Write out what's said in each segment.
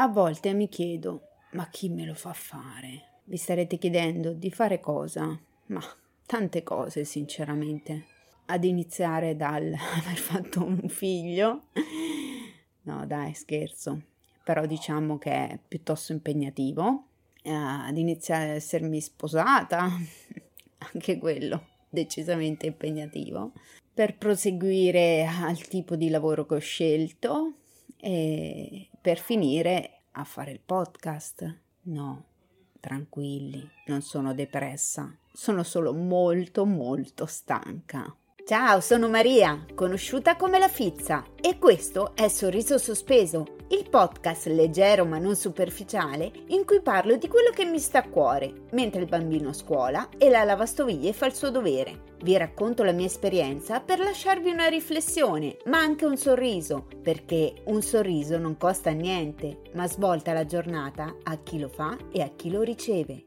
A volte mi chiedo, ma chi me lo fa fare? Vi starete chiedendo di fare cosa? Ma tante cose, sinceramente. Ad iniziare dall'aver fatto un figlio. No, dai, scherzo. Però diciamo che è piuttosto impegnativo. Ad iniziare ad essermi sposata, anche quello decisamente impegnativo, per proseguire al tipo di lavoro che ho scelto e per finire a fare il podcast. No, tranquilli, non sono depressa, sono solo molto molto stanca. Ciao, sono Maria, conosciuta come la Fizza, e questo è Sorriso Sospeso, il podcast leggero ma non superficiale in cui parlo di quello che mi sta a cuore, mentre il bambino scuola e la lavastoviglie fa il suo dovere. Vi racconto la mia esperienza per lasciarvi una riflessione, ma anche un sorriso, perché un sorriso non costa niente, ma svolta la giornata a chi lo fa e a chi lo riceve.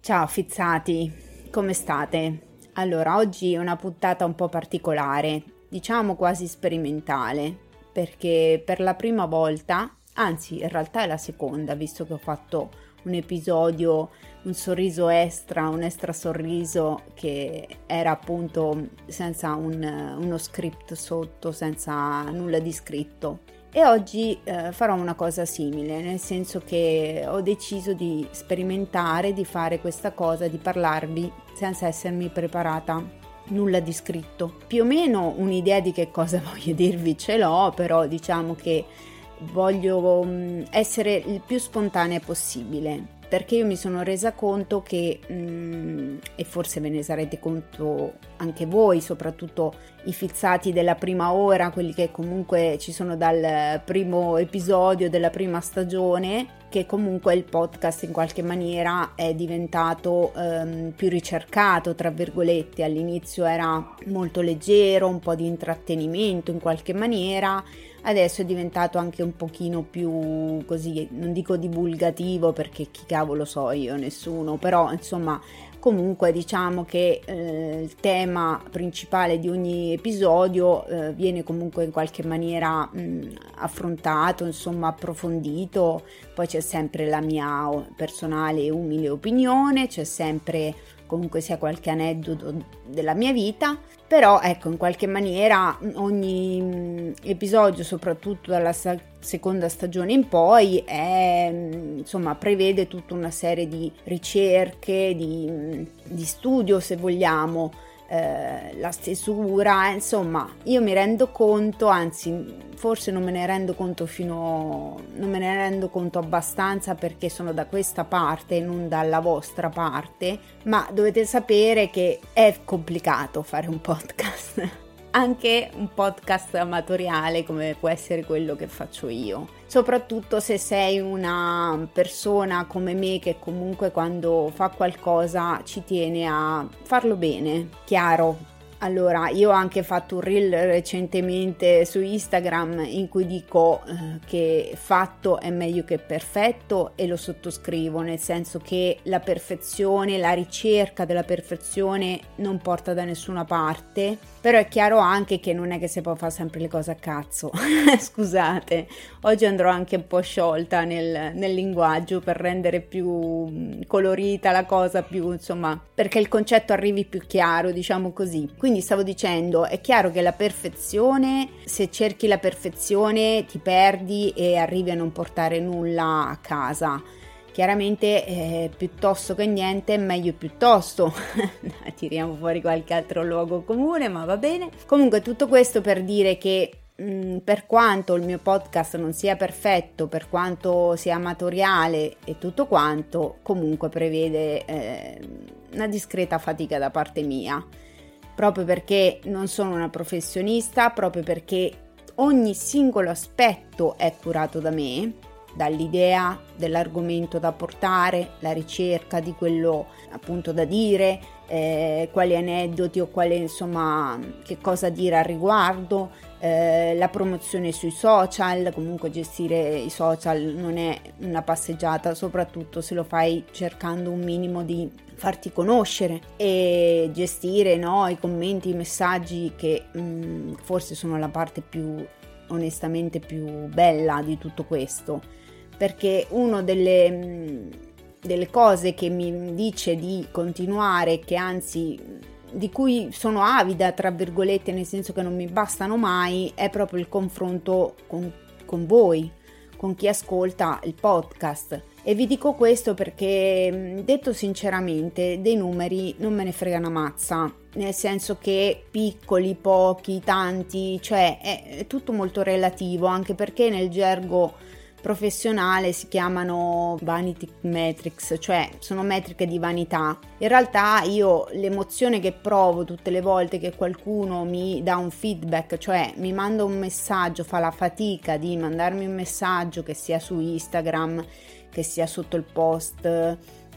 Ciao Fizzati, come state? Allora, oggi è una puntata un po' particolare, diciamo quasi sperimentale, perché per la prima volta, anzi in realtà è la seconda, visto che ho fatto un episodio, un sorriso extra, un extra sorriso che era appunto senza uno script sotto, senza nulla di scritto. E oggi farò una cosa simile, nel senso che ho deciso di sperimentare, di fare questa cosa, di parlarvi senza essermi preparata nulla di scritto. Più o meno un'idea di che cosa voglio dirvi ce l'ho, però diciamo che voglio essere il più spontanea possibile, perché io mi sono resa conto che, e forse ve ne sarete conto anche voi, soprattutto i fizzati della prima ora, quelli che comunque ci sono dal primo episodio della prima stagione, che comunque il podcast in qualche maniera è diventato più ricercato, tra virgolette. All'inizio era molto leggero, un po' di intrattenimento in qualche maniera, adesso è diventato anche un pochino più così, non dico divulgativo perché chi cavolo so io, nessuno, però insomma comunque diciamo che il tema principale di ogni episodio viene comunque in qualche maniera affrontato, insomma approfondito. Poi c'è sempre la mia personale e umile opinione, c'è sempre comunque sia qualche aneddoto della mia vita, però ecco, in qualche maniera ogni episodio, soprattutto dalla seconda stagione in poi, è, insomma, prevede tutta una serie di ricerche, di studio se vogliamo, la stesura, insomma io mi rendo conto, anzi forse non me ne rendo conto abbastanza, perché sono da questa parte e non dalla vostra parte, ma dovete sapere che è complicato fare un podcast anche un podcast amatoriale come può essere quello che faccio io, soprattutto se sei una persona come me che comunque quando fa qualcosa ci tiene a farlo bene, chiaro. Allora, io ho anche fatto un reel recentemente su Instagram in cui dico che fatto è meglio che perfetto, e lo sottoscrivo, nel senso che la perfezione, la ricerca della perfezione non porta da nessuna parte, però è chiaro anche che non è che si può fare sempre le cose a cazzo. Scusate, oggi andrò anche un po' sciolta nel linguaggio per rendere più colorita la cosa, più insomma, perché il concetto arrivi più chiaro, diciamo così. Quindi stavo dicendo, è chiaro che la perfezione, se cerchi la perfezione ti perdi e arrivi a non portare nulla a casa. Chiaramente piuttosto che niente è meglio piuttosto. Tiriamo fuori qualche altro luogo comune, ma va bene. Comunque tutto questo per dire che per quanto il mio podcast non sia perfetto, per quanto sia amatoriale e tutto quanto, comunque prevede una discreta fatica da parte mia. Proprio perché non sono una professionista, proprio perché ogni singolo aspetto è curato da me, dall'idea dell'argomento da portare, la ricerca di quello appunto da dire, quali aneddoti o quale, insomma, che cosa dire al riguardo, la promozione sui social. Comunque gestire i social non è una passeggiata, soprattutto se lo fai cercando un minimo di farti conoscere e gestire, no, i commenti, i messaggi che forse sono la parte più onestamente più bella di tutto questo. perché una delle cose che mi dice di continuare, che anzi di cui sono avida, tra virgolette, nel senso che non mi bastano mai, è proprio il confronto con voi, con chi ascolta il podcast. E vi dico questo perché, detto sinceramente, dei numeri non me ne frega una mazza, nel senso che piccoli, pochi, tanti, cioè è tutto molto relativo, anche perché nel gergo professionale si chiamano vanity metrics, cioè sono metriche di vanità. In realtà io l'emozione che provo tutte le volte che qualcuno mi dà un feedback, cioè mi manda un messaggio, fa la fatica di mandarmi un messaggio, che sia su Instagram, che sia sotto il post,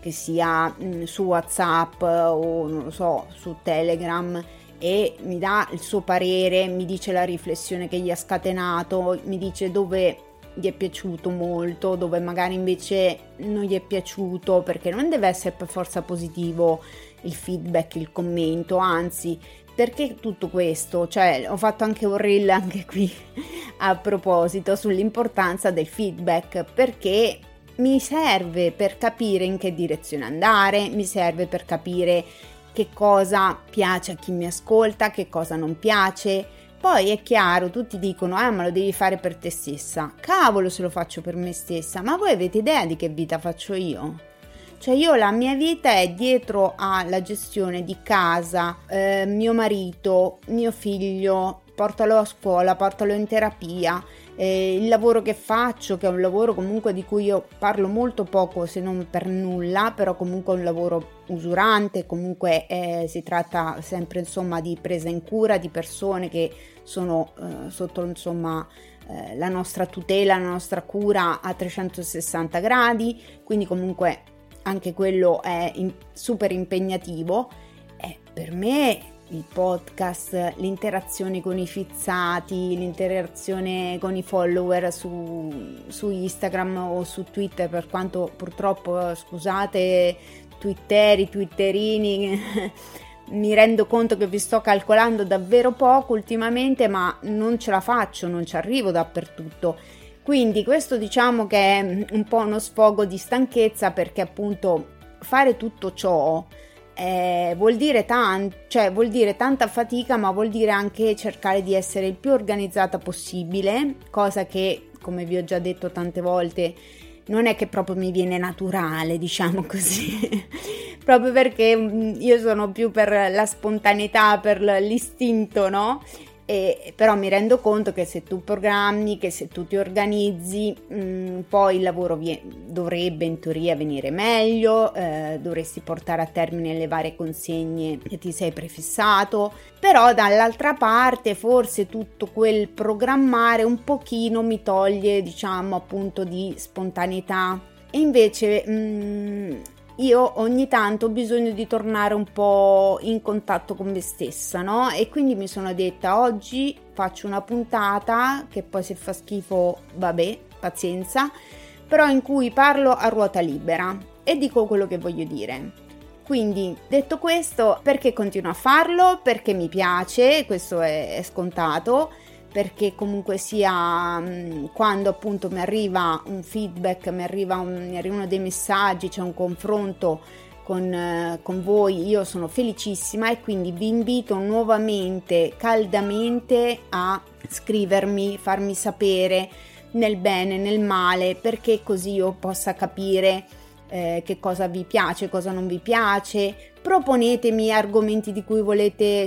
che sia su WhatsApp o non lo so, su Telegram, e mi dà il suo parere, mi dice la riflessione che gli ha scatenato, mi dice dove gli è piaciuto molto, dove magari invece non gli è piaciuto, perché non deve essere per forza positivo il feedback, il commento, anzi, perché tutto questo, cioè ho fatto anche un reel anche qui a proposito sull'importanza del feedback, perché mi serve per capire in che direzione andare, mi serve per capire che cosa piace a chi mi ascolta, che cosa non piace. Poi è chiaro, tutti dicono ma lo devi fare per te stessa. Cavolo, se lo faccio per me stessa, ma voi avete idea di che vita faccio io? Cioè io, la mia vita è dietro alla gestione di casa, mio marito, mio figlio, portalo a scuola, portalo in terapia, il lavoro che faccio, che è un lavoro comunque di cui io parlo molto poco, se non per nulla, però comunque è un lavoro usurante, comunque si tratta sempre insomma di presa in cura di persone che sono sotto insomma la nostra tutela, la nostra cura a 360 gradi, quindi comunque anche quello è super impegnativo. E per me il podcast, l'interazione con i fizzati, l'interazione con i follower su Instagram o su Twitter, per quanto purtroppo, scusate twitterini mi rendo conto che vi sto calcolando davvero poco ultimamente, ma non ce la faccio, non ci arrivo dappertutto. Quindi questo diciamo che è un po' uno sfogo di stanchezza, perché appunto fare tutto ciò vuol dire vuol dire tanta fatica, ma vuol dire anche cercare di essere il più organizzata possibile, cosa che, come vi ho già detto tante volte, non è che proprio mi viene naturale, diciamo così, proprio perché io sono più per la spontaneità, per l'istinto, no? Però mi rendo conto che se tu programmi, che se tu ti organizzi, poi il lavoro dovrebbe in teoria venire meglio, dovresti portare a termine le varie consegne che ti sei prefissato, però dall'altra parte forse tutto quel programmare un pochino mi toglie, diciamo, appunto di spontaneità. E invece io ogni tanto ho bisogno di tornare un po' in contatto con me stessa, no? E quindi mi sono detta: oggi faccio una puntata che poi, se fa schifo, vabbè, pazienza, però in cui parlo a ruota libera e dico quello che voglio dire. Quindi, detto questo, perché continuo a farlo? Perché mi piace, questo è scontato, perché comunque sia, quando appunto mi arriva un feedback, mi arrivano dei messaggi, c'è un confronto con voi, io sono felicissima, e quindi vi invito nuovamente, caldamente, a scrivermi, farmi sapere nel bene, nel male, perché così io possa capire che cosa vi piace, cosa non vi piace. Proponetemi argomenti di cui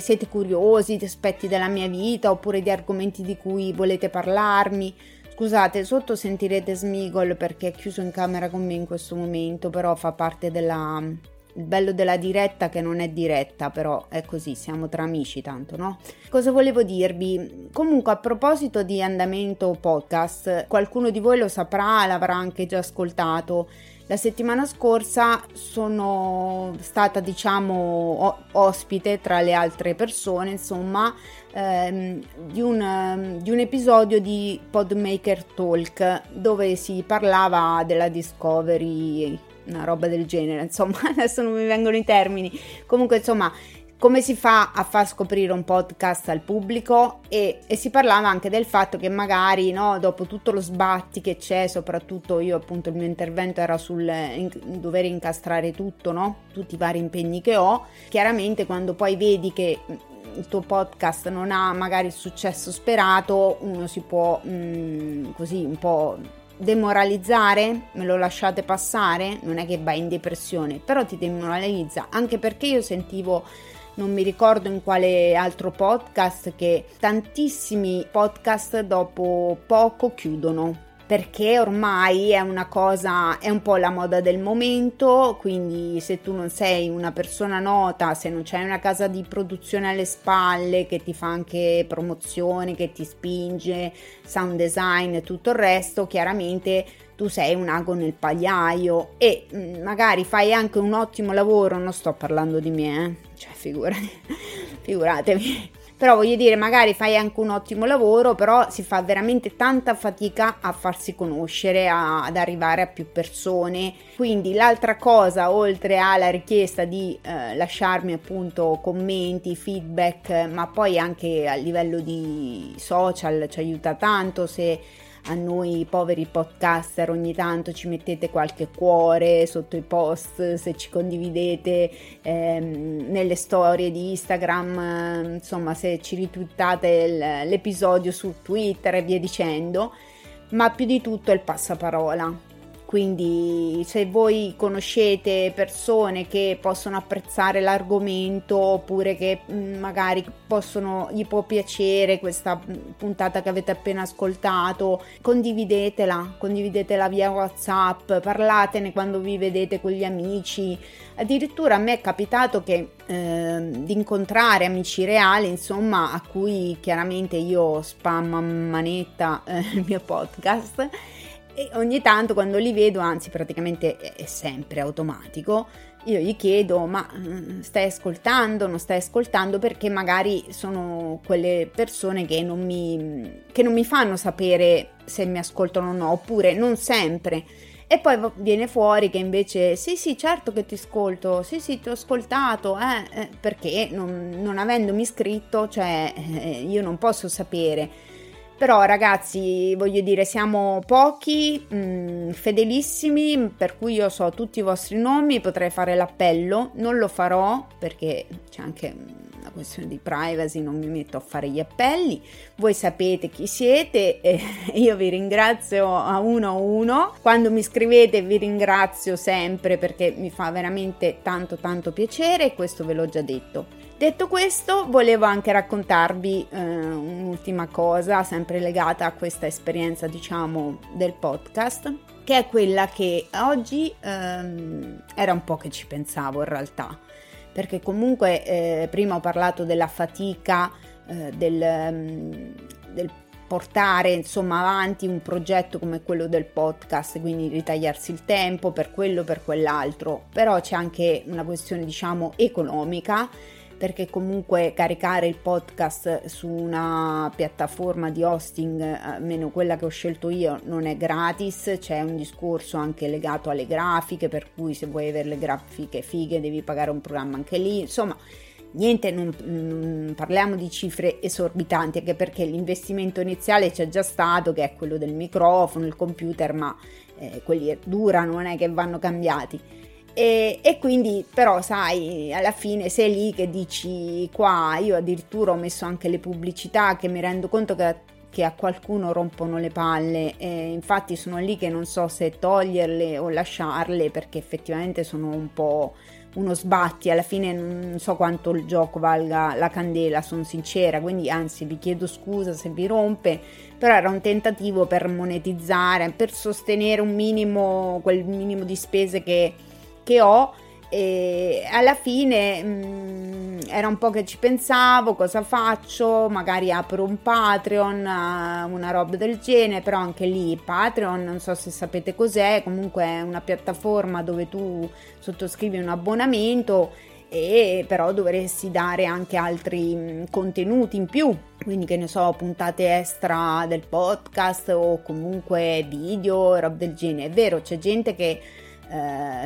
siete curiosi, di aspetti della mia vita, oppure di argomenti di cui volete parlarmi. Scusate, sotto sentirete Smigol perché è chiuso in camera con me in questo momento, però fa parte il bello della diretta, che non è diretta, però è così, siamo tra amici tanto, no? Cosa volevo dirvi? Comunque, a proposito di andamento podcast, qualcuno di voi lo saprà, l'avrà anche già ascoltato. La settimana scorsa sono stata, diciamo, ospite tra le altre persone, insomma, di un episodio di Podmaker Talk, dove si parlava della Discovery, una roba del genere, insomma, adesso non mi vengono i termini. Comunque, insomma, come si fa a far scoprire un podcast al pubblico, e si parlava anche del fatto che magari, no, dopo tutto lo sbatti che c'è, soprattutto io appunto il mio intervento era sul dover incastrare tutto, no, tutti i vari impegni che ho, chiaramente quando poi vedi che il tuo podcast non ha magari il successo sperato, uno si può così un po' demoralizzare, me lo lasciate passare, non è che vai in depressione, però ti demoralizza, anche perché io sentivo, non mi ricordo in quale altro podcast, che tantissimi podcast dopo poco chiudono, perché ormai è una cosa, è un po' la moda del momento, quindi se tu non sei una persona nota, se non c'hai una casa di produzione alle spalle che ti fa anche promozione, che ti spinge, sound design e tutto il resto, chiaramente tu sei un ago nel pagliaio e magari fai anche un ottimo lavoro, non sto parlando di me, cioè figuratevi. Però voglio dire, magari fai anche un ottimo lavoro, però si fa veramente tanta fatica a farsi conoscere, ad arrivare a più persone. Quindi l'altra cosa, oltre alla richiesta di lasciarmi appunto commenti, feedback, ma poi anche a livello di social ci aiuta tanto se a noi poveri podcaster ogni tanto ci mettete qualche cuore sotto i post, se ci condividete nelle storie di Instagram, insomma se ci ritwittate l'episodio su Twitter e via dicendo, ma più di tutto è il passaparola. Quindi se voi conoscete persone che possono apprezzare l'argomento, oppure che magari gli può piacere questa puntata che avete appena ascoltato, condividetela via WhatsApp, parlatene quando vi vedete con gli amici. Addirittura a me è capitato che di incontrare amici reali, insomma, a cui chiaramente io spam a manetta il mio podcast. E ogni tanto quando li vedo, anzi praticamente è sempre automatico, io gli chiedo: ma stai ascoltando, non stai ascoltando? Perché magari sono quelle persone che non mi fanno sapere se mi ascoltano o no, oppure non sempre. E poi viene fuori che invece sì certo che ti ascolto, sì ti ho ascoltato, perché non avendomi iscritto, cioè io non posso sapere. Però ragazzi, voglio dire, siamo pochi, fedelissimi, per cui io so tutti i vostri nomi, potrei fare l'appello, non lo farò perché c'è anche una questione di privacy, non mi metto a fare gli appelli, voi sapete chi siete, e io vi ringrazio a uno, quando mi scrivete vi ringrazio sempre perché mi fa veramente tanto piacere, questo ve l'ho già detto. Detto questo, volevo anche raccontarvi un'ultima cosa, sempre legata a questa esperienza, diciamo, del podcast, che è quella che oggi era un po' che ci pensavo in realtà, perché comunque prima ho parlato della fatica del portare insomma avanti un progetto come quello del podcast, quindi ritagliarsi il tempo per quello, per quell'altro, però c'è anche una questione, diciamo, economica, perché comunque caricare il podcast su una piattaforma di hosting, almeno quella che ho scelto io, non è gratis, c'è un discorso anche legato alle grafiche, per cui se vuoi avere le grafiche fighe devi pagare un programma anche lì, insomma niente, non parliamo di cifre esorbitanti, anche perché l'investimento iniziale c'è già stato, che è quello del microfono, il computer, ma quelli durano, non è che vanno cambiati. E quindi però sai, alla fine sei lì che dici, qua io addirittura ho messo anche le pubblicità, che mi rendo conto che a qualcuno rompono le palle, e infatti sono lì che non so se toglierle o lasciarle, perché effettivamente sono un po' uno sbatti, alla fine non so quanto il gioco valga la candela, sono sincera, quindi anzi vi chiedo scusa se vi rompe, però era un tentativo per monetizzare, per sostenere un minimo, quel minimo di spese che ho, e alla fine era un po' che ci pensavo, cosa faccio, magari apro un Patreon, una roba del genere, però anche lì Patreon, non so se sapete cos'è, comunque è una piattaforma dove tu sottoscrivi un abbonamento e però dovresti dare anche altri contenuti in più, quindi che ne so, puntate extra del podcast o comunque video, roba del genere. È vero, c'è gente che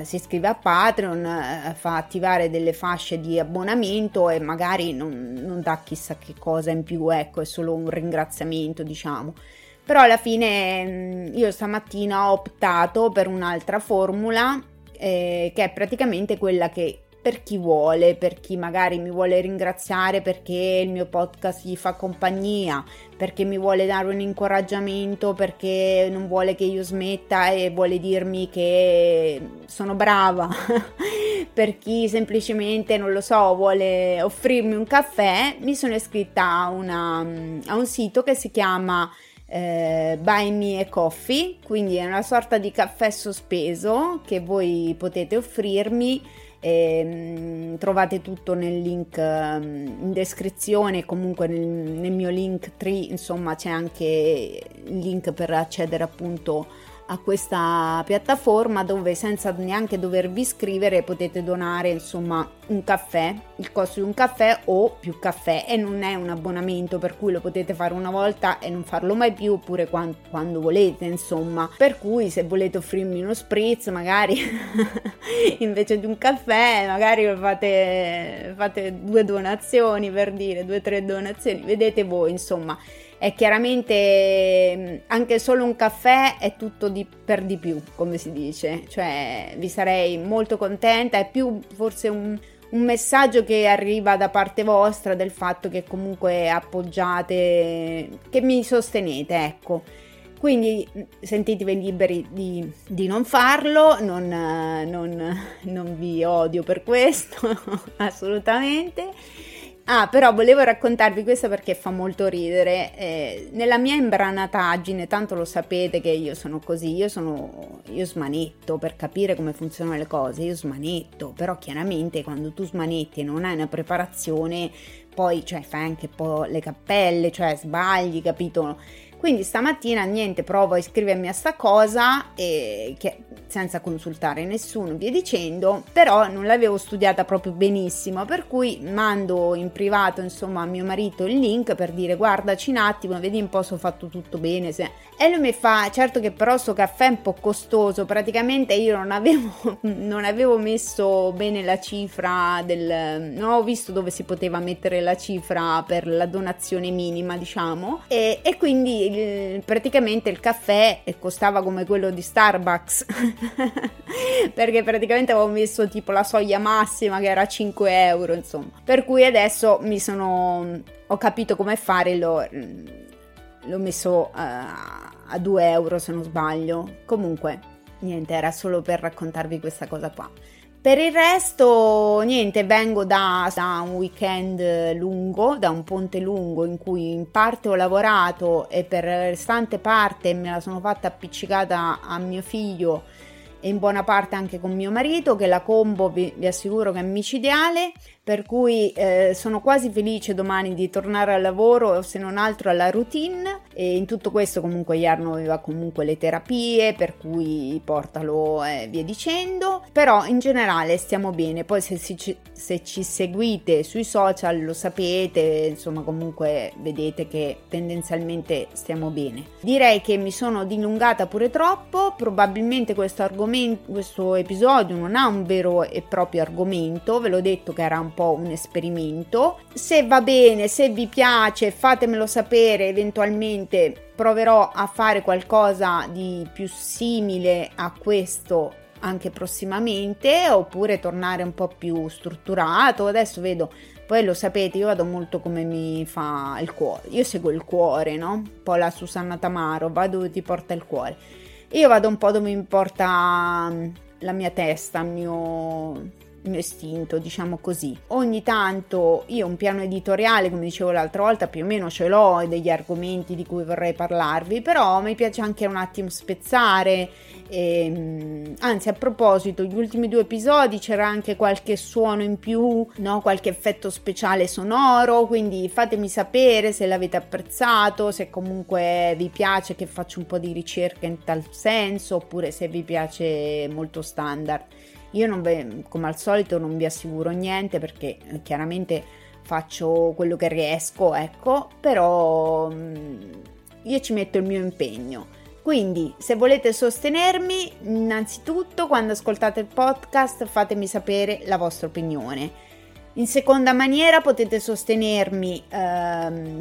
si iscrive a Patreon, fa attivare delle fasce di abbonamento e magari non dà chissà che cosa in più, ecco, è solo un ringraziamento, diciamo. Però alla fine io stamattina ho optato per un'altra formula, che è praticamente quella che per chi vuole, per chi magari mi vuole ringraziare perché il mio podcast gli fa compagnia, perché mi vuole dare un incoraggiamento, perché non vuole che io smetta e vuole dirmi che sono brava, per chi semplicemente, non lo so, vuole offrirmi un caffè. Mi sono iscritta a un sito che si chiama Buy Me a Coffee, quindi è una sorta di caffè sospeso che voi potete offrirmi. Trovate tutto nel link in descrizione, comunque nel mio link tree, insomma c'è anche il link per accedere appunto a questa piattaforma, dove senza neanche dovervi iscrivere potete donare, insomma, un caffè, il costo di un caffè o più caffè, e non è un abbonamento, per cui lo potete fare una volta e non farlo mai più, oppure quando volete, insomma. Per cui se volete offrirmi uno spritz magari invece di un caffè, magari fate 2 donazioni, per dire 2 o 3 donazioni, vedete voi, insomma. È chiaramente anche solo un caffè è tutto per di più, come si dice, cioè vi sarei molto contenta. È più forse un messaggio che arriva da parte vostra, del fatto che comunque appoggiate, che mi sostenete, ecco. Quindi sentitevi liberi di non farlo, non vi odio per questo, assolutamente. Ah, però volevo raccontarvi questo perché fa molto ridere. Nella mia imbranataggine, tanto lo sapete che io sono così, io smanetto per capire come funzionano le cose, io smanetto, però chiaramente quando tu smanetti e non hai una preparazione, poi cioè fai anche un po' le cappelle, cioè sbagli, capito? Quindi stamattina niente, provo a iscrivermi a sta cosa senza consultare nessuno, via dicendo, però non l'avevo studiata proprio benissimo, per cui mando in privato, insomma, a mio marito il link per dire guardaci un attimo, vedi un po' se ho fatto tutto bene, se... e lui mi fa certo che però sto caffè è un po' costoso, praticamente io non avevo messo bene la cifra non ho visto dove si poteva mettere la cifra per la donazione minima, diciamo, e quindi praticamente il caffè costava come quello di Starbucks perché praticamente avevo messo tipo la soglia massima che era 5 euro, insomma, per cui adesso ho capito come fare, l'ho messo a 2 euro se non sbaglio. Comunque niente, era solo per raccontarvi questa cosa qua. Per il resto niente, vengo da un weekend lungo, da un ponte lungo in cui in parte ho lavorato e per la restante parte me la sono fatta appiccicata a mio figlio e in buona parte anche con mio marito, che la combo vi assicuro che è micidiale, per cui sono quasi felice domani di tornare al lavoro, o se non altro alla routine. E in tutto questo comunque Jarno aveva comunque le terapie, per cui portalo e via dicendo, però in generale stiamo bene. Poi se ci seguite sui social lo sapete, insomma, comunque vedete che tendenzialmente stiamo bene. Direi che mi sono dilungata pure troppo, probabilmente questo episodio non ha un vero e proprio argomento, ve l'ho detto che era un po' un esperimento. Se va bene, se vi piace, fatemelo sapere, eventualmente proverò a fare qualcosa di più simile a questo anche prossimamente, oppure tornare un po' più strutturato. Adesso vedo, poi lo sapete, io vado molto come mi fa il cuore, io seguo il cuore, no? Un po' la Susanna Tamaro, vado dove ti porta il cuore. Io vado un po' dove mi porta la mia testa, il mio istinto, diciamo così. Ogni tanto io un piano editoriale, come dicevo l'altra volta, più o meno ce l'ho, degli argomenti di cui vorrei parlarvi, però mi piace anche un attimo spezzare. Anzi, a proposito, gli ultimi 2 episodi c'era anche qualche suono in più, no? Qualche effetto speciale sonoro, quindi fatemi sapere se l'avete apprezzato, se comunque vi piace che faccio un po' di ricerca in tal senso, oppure se vi piace molto standard. Io come al solito non vi assicuro niente, perché chiaramente faccio quello che riesco, ecco, però io ci metto il mio impegno. Quindi, se volete sostenermi, innanzitutto quando ascoltate il podcast fatemi sapere la vostra opinione. In seconda maniera potete sostenermi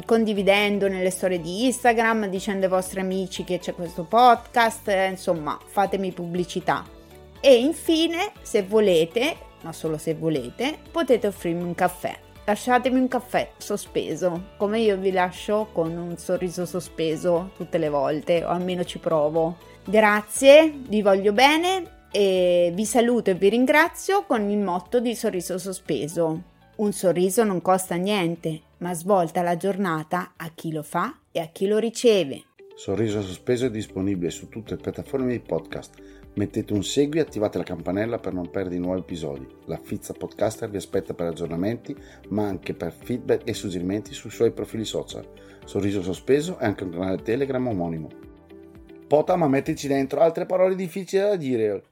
condividendo nelle storie di Instagram, dicendo ai vostri amici che c'è questo podcast, insomma fatemi pubblicità. E infine, se volete, ma solo se volete, potete offrirmi un caffè. Lasciatemi un caffè sospeso, come io vi lascio con un sorriso sospeso tutte le volte, o almeno ci provo. Grazie, vi voglio bene e vi saluto e vi ringrazio con il motto di Sorriso Sospeso. Un sorriso non costa niente, ma svolta la giornata a chi lo fa e a chi lo riceve. Sorriso Sospeso è disponibile su tutte le piattaforme di podcast. Mettete un segui e attivate la campanella per non perdere nuovi episodi. La Fizza Podcaster vi aspetta per aggiornamenti, ma anche per feedback e suggerimenti sui suoi profili social. Sorriso Sospeso è anche un canale Telegram omonimo. Pota, ma mettici dentro altre parole difficili da dire.